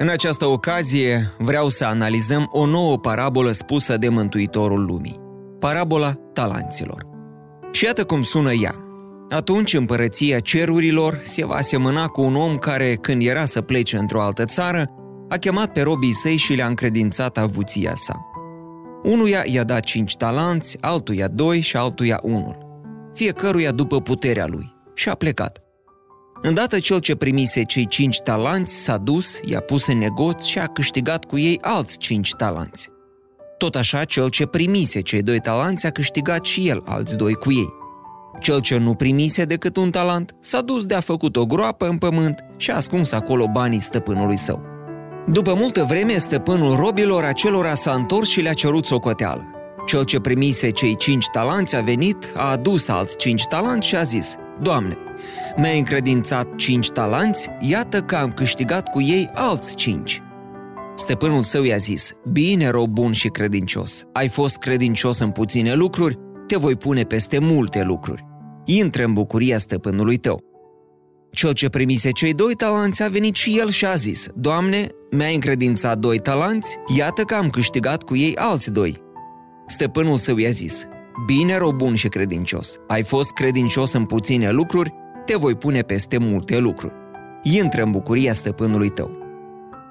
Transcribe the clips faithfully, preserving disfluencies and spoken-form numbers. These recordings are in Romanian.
În această ocazie vreau să analizăm o nouă parabolă spusă de Mântuitorul lumii, parabola talanților. Și iată cum sună ea. Atunci împărăția cerurilor se va asemăna cu un om care, când era să plece într-o altă țară, a chemat pe robii săi și le-a încredințat avuția sa. Unuia i-a dat cinci talanți, altuia doi și altuia unul, fiecăruia după puterea lui, și a plecat. Îndată cel ce primise cei cinci talanți s-a dus, i-a pus în negoț și a câștigat cu ei alți cinci talanți. Tot așa, cel ce primise cei doi talanți a câștigat și el alți doi cu ei. Cel ce nu primise decât un talant s-a dus de a făcut o groapă în pământ și a ascuns acolo banii stăpânului său. După multă vreme, stăpânul robilor acelora s-a întors și le-a cerut socoteală. Cel ce primise cei cinci talanți a venit, a adus alți cinci talanți și a zis: Doamne, mi-ai încredințat cinci talanți, iată că am câștigat cu ei alți cinci. Stăpânul său i-a zis: Bine, rob bun și credincios, ai fost credincios în puține lucruri, te voi pune peste multe lucruri. Intră în bucuria stăpânului tău. Cel ce primise cei doi talanți a venit și el și a zis: Doamne, mi-ai încredințat doi talanți, iată că am câștigat cu ei alți doi. Stăpânul său i-a zis: Bine, rob bun și credincios, ai fost credincios în puține lucruri, te voi pune peste multe lucruri. Intră în bucuria stăpânului tău.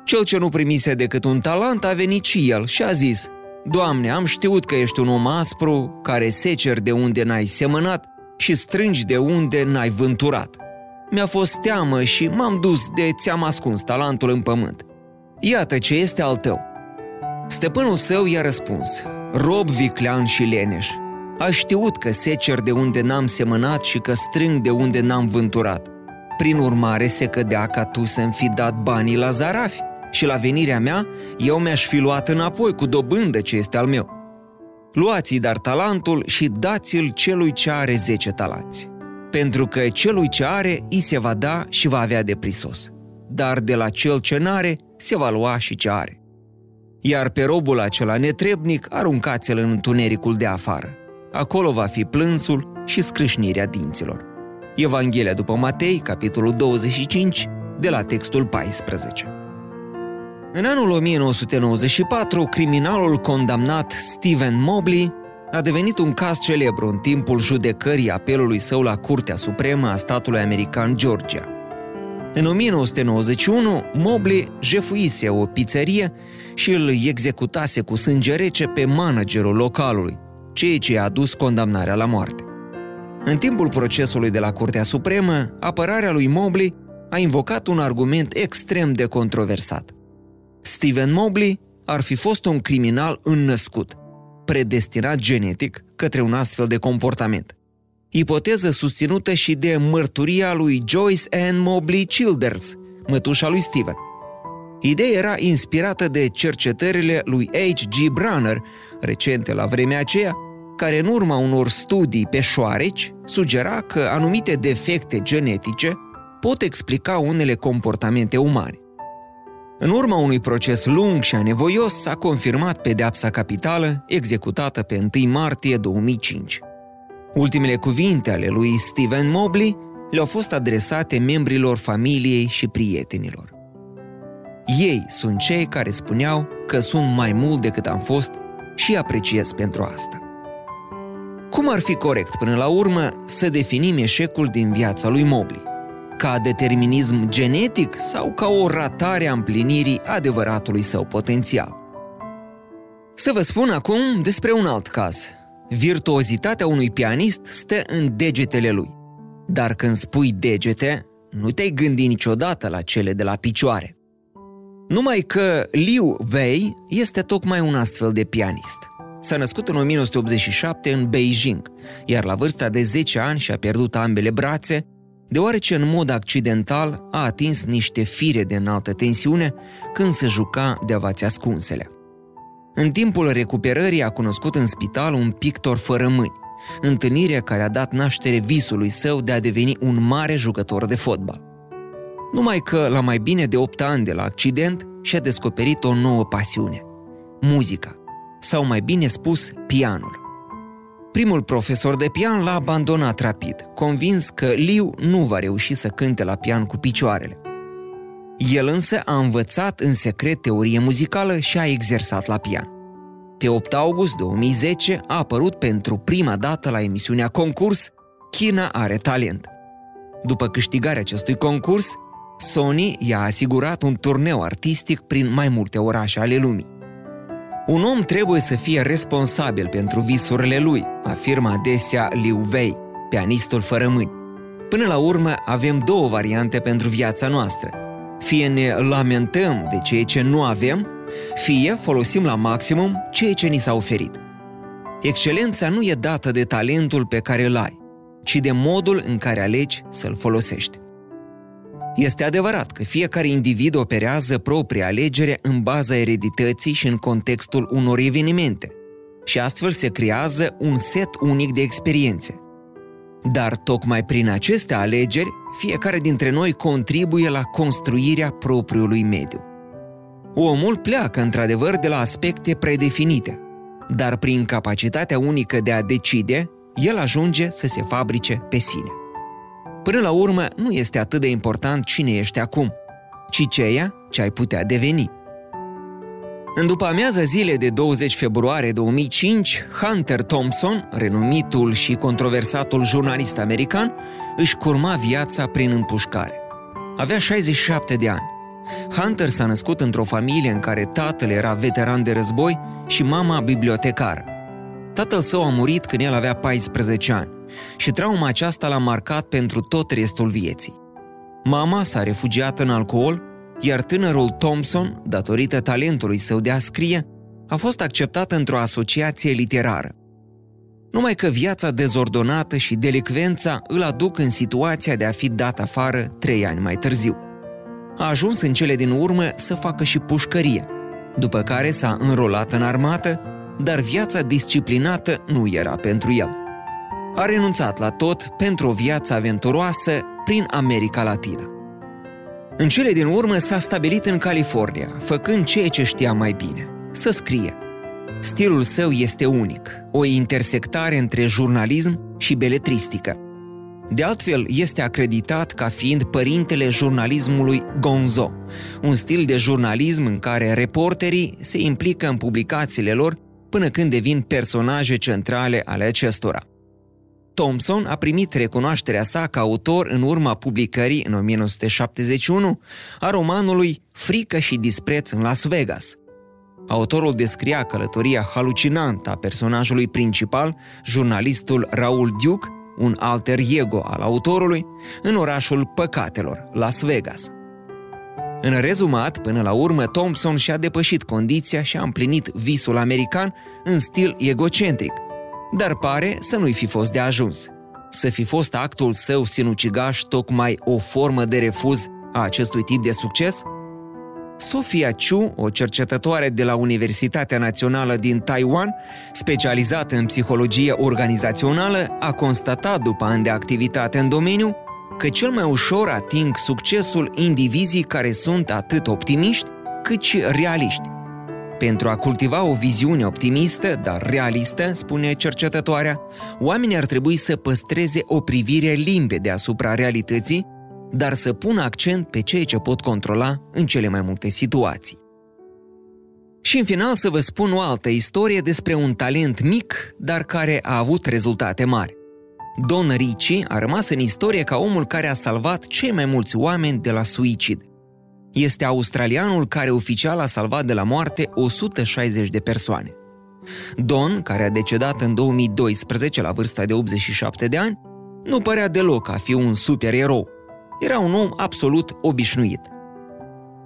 Cel ce nu primise decât un talent a venit și el și a zis: Doamne, am știut că ești un om aspru, care seceri de unde n-ai semănat și strângi de unde n-ai vânturat. Mi-a fost teamă și m-am dus de ți-am ascuns talentul în pământ. Iată ce este al tău. Stăpânul său i-a răspuns: Rob viclean și leneș, a știut că secer de unde n-am semănat și că strâng de unde n-am vânturat. Prin urmare se cădea ca tu să-mi fi dat banii la zarafi și la venirea mea eu mi-aș fi luat înapoi cu dobândă ce este al meu. Luați-i dar talentul și dați-l celui ce are zece talanți, pentru că celui ce are îi se va da și va avea de prisos, dar de la cel ce n-are se va lua și ce are. Iar pe robul acela netrebnic aruncați-l în întunericul de afară. Acolo va fi plânsul și scrâșnirea dinților. Evanghelia după Matei, capitolul douăzeci și cinci, de la textul paisprezece. În anul nouăsprezece nouăzeci și patru, criminalul condamnat Stephen Mobley a devenit un caz celebru în timpul judecării apelului său la Curtea Supremă a statului american Georgia. În nouăsprezece nouăzeci și unu, Mobley jefuise o pizzerie și îl executase cu sânge rece pe managerul localului, ceea ce a adus condamnarea la moarte. În timpul procesului de la Curtea Supremă, apărarea lui Mobley a invocat un argument extrem de controversat. Stephen Mobley ar fi fost un criminal înnăscut, predestinat genetic către un astfel de comportament. Ipoteză susținută și de mărturia lui Joyce Ann Mobley Childers, mătușa lui Stephen. Ideea era inspirată de cercetările lui H G Brunner, recente la vremea aceea, care în urma unor studii pe șoareci sugera că anumite defecte genetice pot explica unele comportamente umane. În urma unui proces lung și anevoios s-a confirmat pedeapsa capitală executată pe întâi martie două mii cinci. Ultimele cuvinte ale lui Stephen Mobley le-au fost adresate membrilor familiei și prietenilor. Ei sunt cei care spuneau că sunt mai mult decât am fost și apreciez pentru asta. Cum ar fi corect, până la urmă, să definim eșecul din viața lui Mobley? Ca determinism genetic sau ca o ratare a împlinirii adevăratului său potențial? Să vă spun acum despre un alt caz. Virtuozitatea unui pianist stă în degetele lui. Dar când spui degete, nu te-ai gândit niciodată la cele de la picioare. Numai că Liu Wei este tocmai un astfel de pianist. S-a născut în nouăsprezece optzeci și șapte în Beijing, iar la vârsta de zece ani și-a pierdut ambele brațe, deoarece în mod accidental a atins niște fire de înaltă tensiune când se juca de avați ascunsele. În timpul recuperării a cunoscut în spital un pictor fără mâini, întâlnirea care a dat naștere visului său de a deveni un mare jucător de fotbal. Numai că, la mai bine de opt ani de la accident, și-a descoperit o nouă pasiune, muzica, sau mai bine spus, pianul. Primul profesor de pian l-a abandonat rapid, convins că Liu nu va reuși să cânte la pian cu picioarele. El însă a învățat în secret teorie muzicală și a exersat la pian. Pe opt august două mii zece a apărut pentru prima dată la emisiunea concurs China are talent. După câștigarea acestui concurs, Sony i-a asigurat un turneu artistic prin mai multe orașe ale lumii. Un om trebuie să fie responsabil pentru visurile lui, afirmă adesea Liu Wei, pianistul fără mâini. Până la urmă, avem două variante pentru viața noastră. Fie ne lamentăm de ceea ce nu avem, fie folosim la maximum ceea ce ni s-a oferit. Excelența nu e dată de talentul pe care îl ai, ci de modul în care alegi să-l folosești. Este adevărat că fiecare individ operează propria alegere în baza eredității și în contextul unor evenimente, și astfel se creează un set unic de experiențe. Dar tocmai prin aceste alegeri, fiecare dintre noi contribuie la construirea propriului mediu. Omul pleacă într-adevăr de la aspecte predefinite, dar prin capacitatea unică de a decide, el ajunge să se fabrice pe sine. Până la urmă, nu este atât de important cine ești acum, ci ceea ce ai putea deveni. În după amiaza zilei de douăzeci februarie două mii cinci, Hunter Thompson, renumitul și controversatul jurnalist american, își curma viața prin împușcare. Avea șaizeci și șapte de ani. Hunter s-a născut într-o familie în care tatăl era veteran de război și mama bibliotecară. Tatăl său a murit când el avea paisprezece ani și trauma aceasta l-a marcat pentru tot restul vieții. Mama s-a refugiat în alcool, iar tânărul Thompson, datorită talentului său de a scrie, a fost acceptat într-o asociație literară. Numai că viața dezordonată și delicvența îl aduc în situația de a fi dat afară trei ani mai târziu. A ajuns în cele din urmă să facă și pușcărie, după care s-a înrolat în armată, dar viața disciplinată nu era pentru el. A renunțat la tot pentru o viață aventuroasă prin America Latină. În cele din urmă s-a stabilit în California, făcând ceea ce știa mai bine, să scrie. Stilul său este unic, o intersectare între jurnalism și beletristică. De altfel, este acreditat ca fiind părintele jurnalismului gonzo, un stil de jurnalism în care reporterii se implică în publicațiile lor până când devin personaje centrale ale acestora. Thompson a primit recunoașterea sa ca autor în urma publicării, în o mie nouă sute șaptezeci și unu, a romanului Frică și dispreț în Las Vegas. Autorul descria călătoria halucinantă a personajului principal, jurnalistul Raul Duke, un alter ego al autorului, în orașul păcatelor, Las Vegas. În rezumat, până la urmă, Thompson și-a depășit condiția și a împlinit visul american în stil egocentric, dar pare să nu-i fi fost de ajuns. Să fi fost actul său sinucigaș tocmai o formă de refuz a acestui tip de succes? Sofia Chu, o cercetătoare de la Universitatea Națională din Taiwan, specializată în psihologie organizațională, a constatat după ani de activitate în domeniu că cel mai ușor ating succesul indivizii care sunt atât optimiști cât și realiști. Pentru a cultiva o viziune optimistă, dar realistă, spune cercetătoarea, oamenii ar trebui să păstreze o privire limpede asupra realității, dar să pună accent pe ceea ce pot controla în cele mai multe situații. Și în final să vă spun o altă istorie despre un talent mic, dar care a avut rezultate mari. Don Ritchie a rămas în istorie ca omul care a salvat cei mai mulți oameni de la suicid. Este australianul care oficial a salvat de la moarte o sută șaizeci de persoane. Don, care a decedat în două mii doisprezece la vârsta de optzeci și șapte de ani, nu părea deloc a fi un supererou. Era un om absolut obișnuit.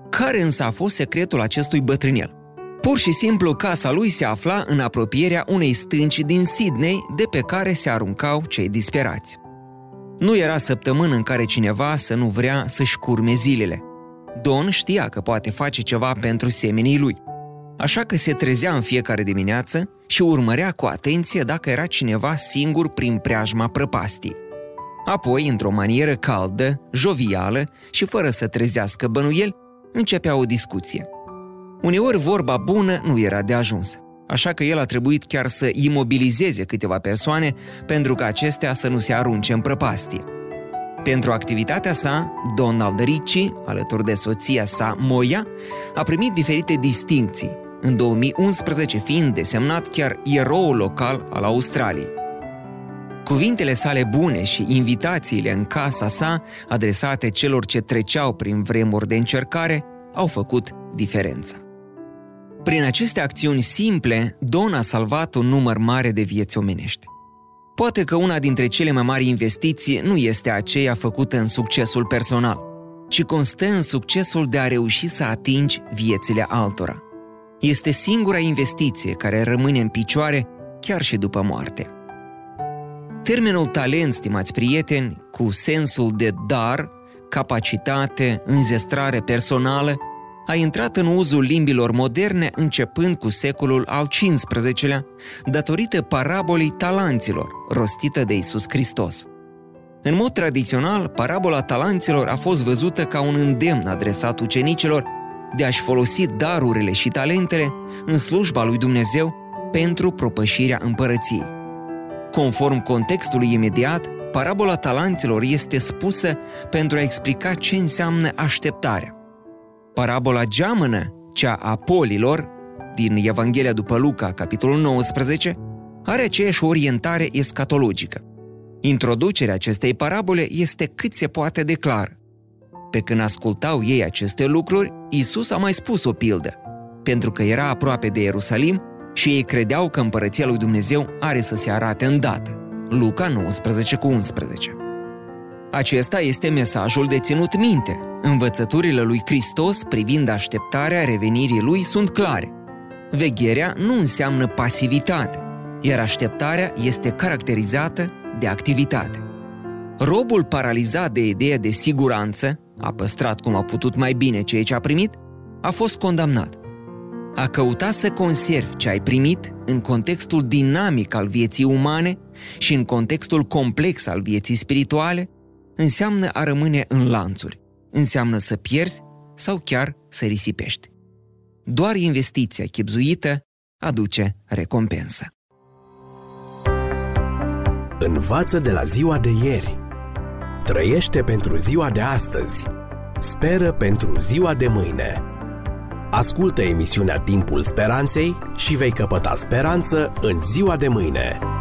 Care însă a fost secretul acestui bătrânel? Pur și simplu, casa lui se afla în apropierea unei stânci din Sydney, de pe care se aruncau cei disperați. Nu era săptămână în care cineva să nu vrea să-și curme zilele. Don știa că poate face ceva pentru semenii lui. așa că se trezea în fiecare dimineață și urmărea cu atenție dacă era cineva singur prin preajma prăpastii. Apoi, într-o manieră caldă, jovială și fără să trezească bănuiel, începea o discuție. Uneori vorba bună nu era de ajuns, așa că el a trebuit chiar să imobilizeze câteva persoane pentru ca acestea să nu se arunce în prăpastie. Pentru activitatea sa, Don Ritchie, alături de soția sa, Moia, a primit diferite distincții, în două mii unsprezece fiind desemnat chiar eroul local al Australiei. Cuvintele sale bune și invitațiile în casa sa, adresate celor ce treceau prin vremuri de încercare, au făcut diferența. Prin aceste acțiuni simple, Don a salvat un număr mare de vieți omenești. Poate că una dintre cele mai mari investiții nu este aceea făcută în succesul personal, ci constă în succesul de a reuși să atingi viețile altora. Este singura investiție care rămâne în picioare chiar și după moarte. Termenul talent, stimați prieteni, cu sensul de dar, capacitate, înzestrare personală, a intrat în uzul limbilor moderne începând cu secolul al cincisprezecelea, datorită parabolei talanților, rostită de Iisus Hristos. În mod tradițional, parabola talanților a fost văzută ca un îndemn adresat ucenicilor de a-și folosi darurile și talentele în slujba lui Dumnezeu pentru propășirea împărăției. Conform contextului imediat, parabola talanților este spusă pentru a explica ce înseamnă așteptarea. Parabola geamănă, cea a polilor, din Evanghelia după Luca, capitolul nouăsprezece, are aceeași orientare escatologică. Introducerea acestei parabole este cât se poate de clară. Pe când ascultau ei aceste lucruri, Iisus a mai spus o pildă, pentru că era aproape de Ierusalim și ei credeau că împărăția lui Dumnezeu are să se arate îndată. Luca nouăsprezece unsprezece. Acesta este mesajul de ținut minte. Învățăturile lui Hristos privind așteptarea revenirii lui sunt clare. Vegherea nu înseamnă pasivitate, iar așteptarea este caracterizată de activitate. Robul paralizat de ideea de siguranță, a păstrat cum a putut mai bine ceea ce a primit, a fost condamnat. A căuta să conservi ce ai primit în contextul dinamic al vieții umane și în contextul complex al vieții spirituale înseamnă a rămâne în lanțuri, înseamnă să pierzi sau chiar să risipești. Doar investiția chibzuită aduce recompensă. Învață de la ziua de ieri. Trăiește pentru ziua de astăzi. Speră pentru ziua de mâine. Ascultă emisiunea Timpul Speranței și vei căpăta speranță în ziua de mâine.